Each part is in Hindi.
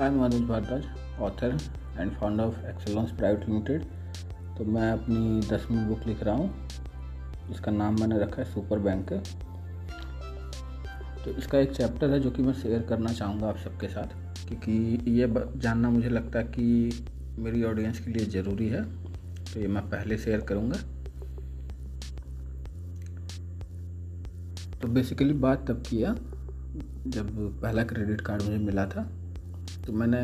I am Aadit Bhardwaj, author and founder of excellence private limited. तो मैं अपनी 10वीं बुक लिख रहा हूँ, इसका नाम मैंने रखा है सुपर बैंकर। तो इसका एक चैप्टर है जो कि मैं शेयर करना चाहूँगा आप सबके साथ, क्योंकि ये जानना मुझे लगता है कि मेरी ऑडियंस के लिए ज़रूरी है। तो ये मैं पहले शेयर करूँगा। तो बेसिकली बात तब की है जब पहला क्रेडिट कार्ड मुझे मिला था, तो मैंने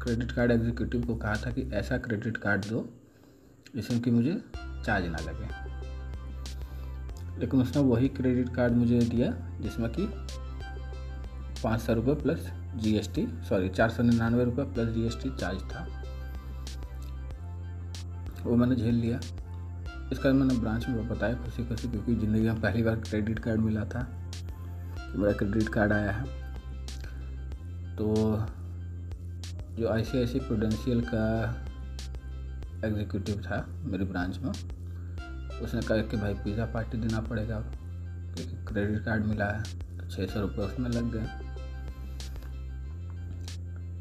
क्रेडिट कार्ड एग्जीक्यूटिव को कहा था कि ऐसा क्रेडिट कार्ड दो जिसमें कि मुझे चार्ज ना लगे। लेकिन उसने वही क्रेडिट कार्ड मुझे दिया जिसमें कि 500 रुपये प्लस GST, सॉरी 499 रुपये प्लस GST चार्ज था। वो मैंने झेल लिया। इसका मैंने ब्रांच में बताया खुशी क्योंकि ज़िंदगी में पहली बार क्रेडिट कार्ड मिला था कि मेरा क्रेडिट कार्ड आया है। तो जो ICICI प्रूडेंशियल का एग्जीक्यूटिव था मेरी ब्रांच में, उसने कहा कि भाई पिज़्ज़ा पार्टी देना पड़ेगा क्योंकि क्रेडिट कार्ड मिला है। तो 600 रुपये उसमें लग गए।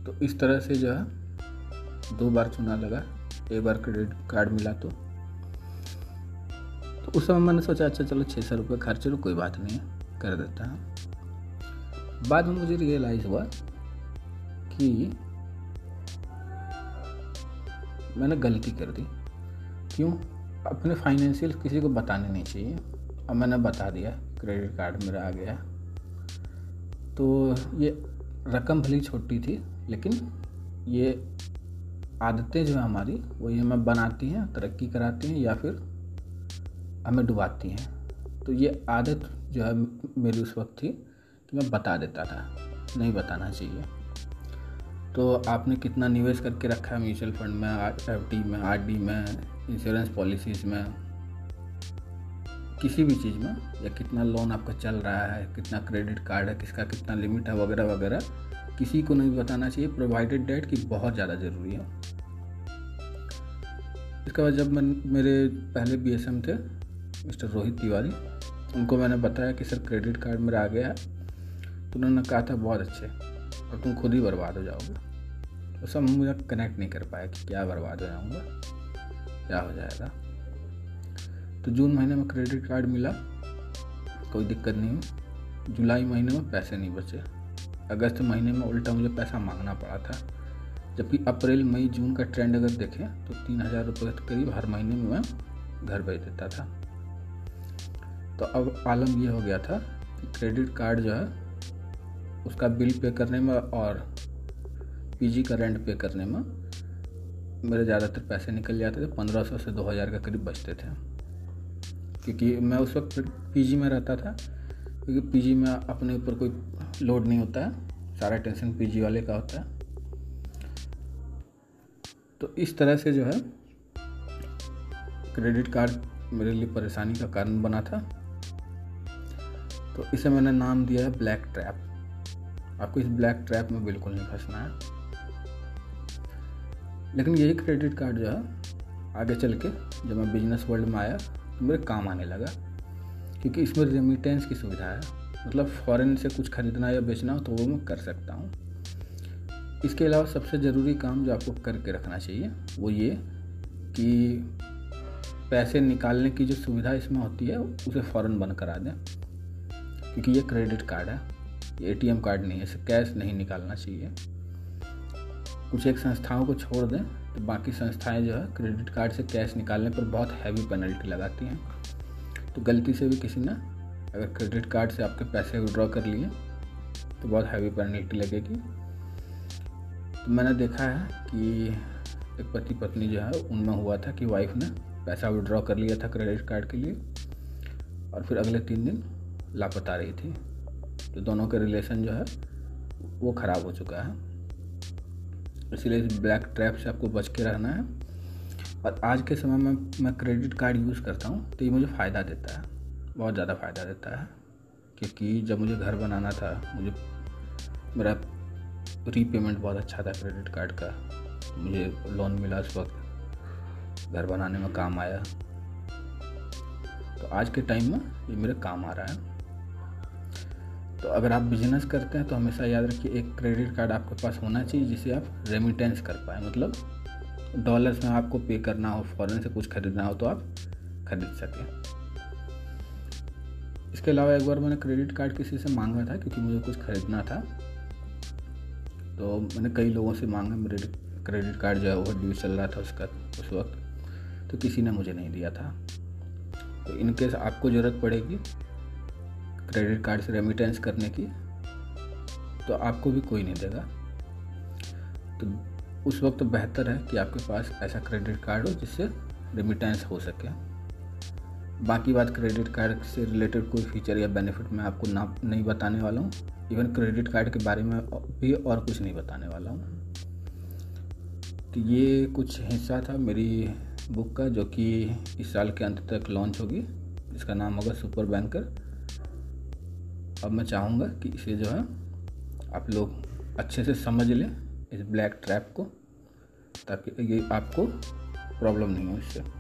तो इस तरह से जो है 2 बार चुना लगा, एक बार क्रेडिट कार्ड मिला। तो उस समय मैंने सोचा अच्छा चलो 600 रुपये खर्च लो, कोई बात नहीं है, कर देता हूँ। बाद में मुझे रियलाइज़ हुआ कि मैंने गलती कर दी। क्यों? अपने फाइनेंशियल किसी को बताने नहीं चाहिए। अब मैंने बता दिया क्रेडिट कार्ड मेरा आ गया। तो ये रकम भली छोटी थी, लेकिन ये आदतें जो है हमारी वो ये हमें बनाती हैं, तरक्की कराती हैं या फिर हमें डुबाती हैं। तो ये आदत जो है मेरी उस वक्त थी कि मैं बता देता था, नहीं बताना चाहिए। तो आपने कितना निवेश करके रखा है म्यूचुअल फंड में, FD में, RD में, इंश्योरेंस पॉलिसीज़ में, किसी भी चीज़ में, या कितना लोन आपका चल रहा है, कितना क्रेडिट कार्ड है, किसका कितना लिमिट है, वगैरह वगैरह, किसी को नहीं बताना चाहिए, प्रोवाइडेड डेट की बहुत ज़्यादा ज़रूरी है। इसके बाद जब मेरे पहले BSM थे मिस्टर रोहित तिवारी, उनको मैंने बताया कि सर क्रेडिट कार्ड मेरा आ गया है। तो उन्होंने कहा था बहुत अच्छे, और तुम खुद ही बर्बाद हो जाओगे। उस समय मुझे कनेक्ट नहीं कर पाया कि क्या बर्बाद हो जाऊँगा, क्या हो जाएगा। तो जून महीने में क्रेडिट कार्ड मिला, कोई दिक्कत नहीं हुई। जुलाई महीने में पैसे नहीं बचे। अगस्त महीने में उल्टा मुझे पैसा मांगना पड़ा था, जबकि अप्रैल मई जून का ट्रेंड अगर देखें तो 3,000 रुपये के करीब हर महीने में मैं घर भेज देता था। तो अब आलम यह हो गया था कि क्रेडिट कार्ड जो है उसका बिल पे करने में और PG का रेंट पे करने में मेरे ज़्यादातर पैसे निकल जाते थे। 1,500 से 2,000 के करीब बचते थे, क्योंकि मैं उस वक्त PG में रहता था। क्योंकि PG में अपने ऊपर कोई लोड नहीं होता है, सारा टेंशन PG वाले का होता है। तो इस तरह से जो है क्रेडिट कार्ड मेरे लिए परेशानी का कारण बना था। तो इसे मैंने नाम दिया है ब्लैक ट्रैप। आपको इस ब्लैक ट्रैप में बिल्कुल नहीं फंसना है। लेकिन यही क्रेडिट कार्ड जो है आगे चल के जब मैं बिजनेस वर्ल्ड में आया तो मेरे काम आने लगा, क्योंकि इसमें रेमिटेंस की सुविधा है। मतलब फॉरेन से कुछ ख़रीदना या बेचना हो तो वो मैं कर सकता हूँ। इसके अलावा सबसे ज़रूरी काम जो आपको करके रखना चाहिए वो ये कि पैसे निकालने की जो सुविधा इसमें होती है उसे फ़ौरन बंद करा दें, क्योंकि ये क्रेडिट कार्ड है, ये ATM कार्ड नहीं है, इसे कैश नहीं निकालना चाहिए। कुछ एक संस्थाओं को छोड़ दें, तो बाकी संस्थाएं जो है क्रेडिट कार्ड से कैश निकालने पर बहुत हैवी पेनल्टी लगाती हैं। तो गलती से भी किसी ने अगर क्रेडिट कार्ड से आपके पैसे विड्रॉ कर लिए तो बहुत हैवी पेनल्टी लगेगी। तो मैंने देखा है कि एक पति पत्नी जो है उनमें हुआ था कि वाइफ ने पैसा विड्रॉ कर लिया था क्रेडिट कार्ड के लिए और फिर अगले 3 दिन लापता रही थी। तो दोनों के रिलेशन जो है वो ख़राब हो चुका है। इसीलिए इस ब्लैक ट्रैप से आपको बच के रहना है। और आज के समय में मैं क्रेडिट कार्ड यूज़ करता हूँ तो ये मुझे फ़ायदा देता है, बहुत ज़्यादा फ़ायदा देता है। क्योंकि जब मुझे घर बनाना था, मुझे मेरा रीपेमेंट बहुत अच्छा था क्रेडिट कार्ड का, मुझे लोन मिला उस वक्त, घर बनाने में काम आया। तो आज के टाइम में ये मेरे काम आ रहा है। तो अगर आप बिजनेस करते हैं तो हमेशा याद रखिए एक क्रेडिट कार्ड आपके पास होना चाहिए जिसे आप रेमिटेंस कर पाए, मतलब डॉलर्स में आपको पे करना हो, फॉरेन से कुछ खरीदना हो तो आप खरीद सकें। इसके अलावा एक बार मैंने क्रेडिट कार्ड किसी से मांगा था क्योंकि मुझे कुछ खरीदना था, तो मैंने कई लोगों से मांगा, मेरे क्रेडिट कार्ड जो है वो ड्यू चल रहा था उसका उस वक्त, तो किसी ने मुझे नहीं दिया था। तो इनकेस आपको ज़रूरत पड़ेगी क्रेडिट कार्ड से रेमिटेंस करने की तो आपको भी कोई नहीं देगा, तो उस वक्त बेहतर है कि आपके पास ऐसा क्रेडिट कार्ड हो जिससे रेमिटेंस हो सके। बाकी बात क्रेडिट कार्ड से रिलेटेड कोई फीचर या बेनिफिट मैं आपको नहीं बताने वाला हूँ, इवन क्रेडिट कार्ड के बारे में भी और कुछ नहीं बताने वाला हूँ। तो ये कुछ हिस्सा था मेरी बुक का जो कि इस साल के अंत तक लॉन्च होगी, इसका नाम होगा सुपर बैंकर। अब मैं चाहूँगा कि इसे जो है आप लोग अच्छे से समझ लें इस ब्लैक ट्रैप को, ताकि ये आपको प्रॉब्लम नहीं हो इससे।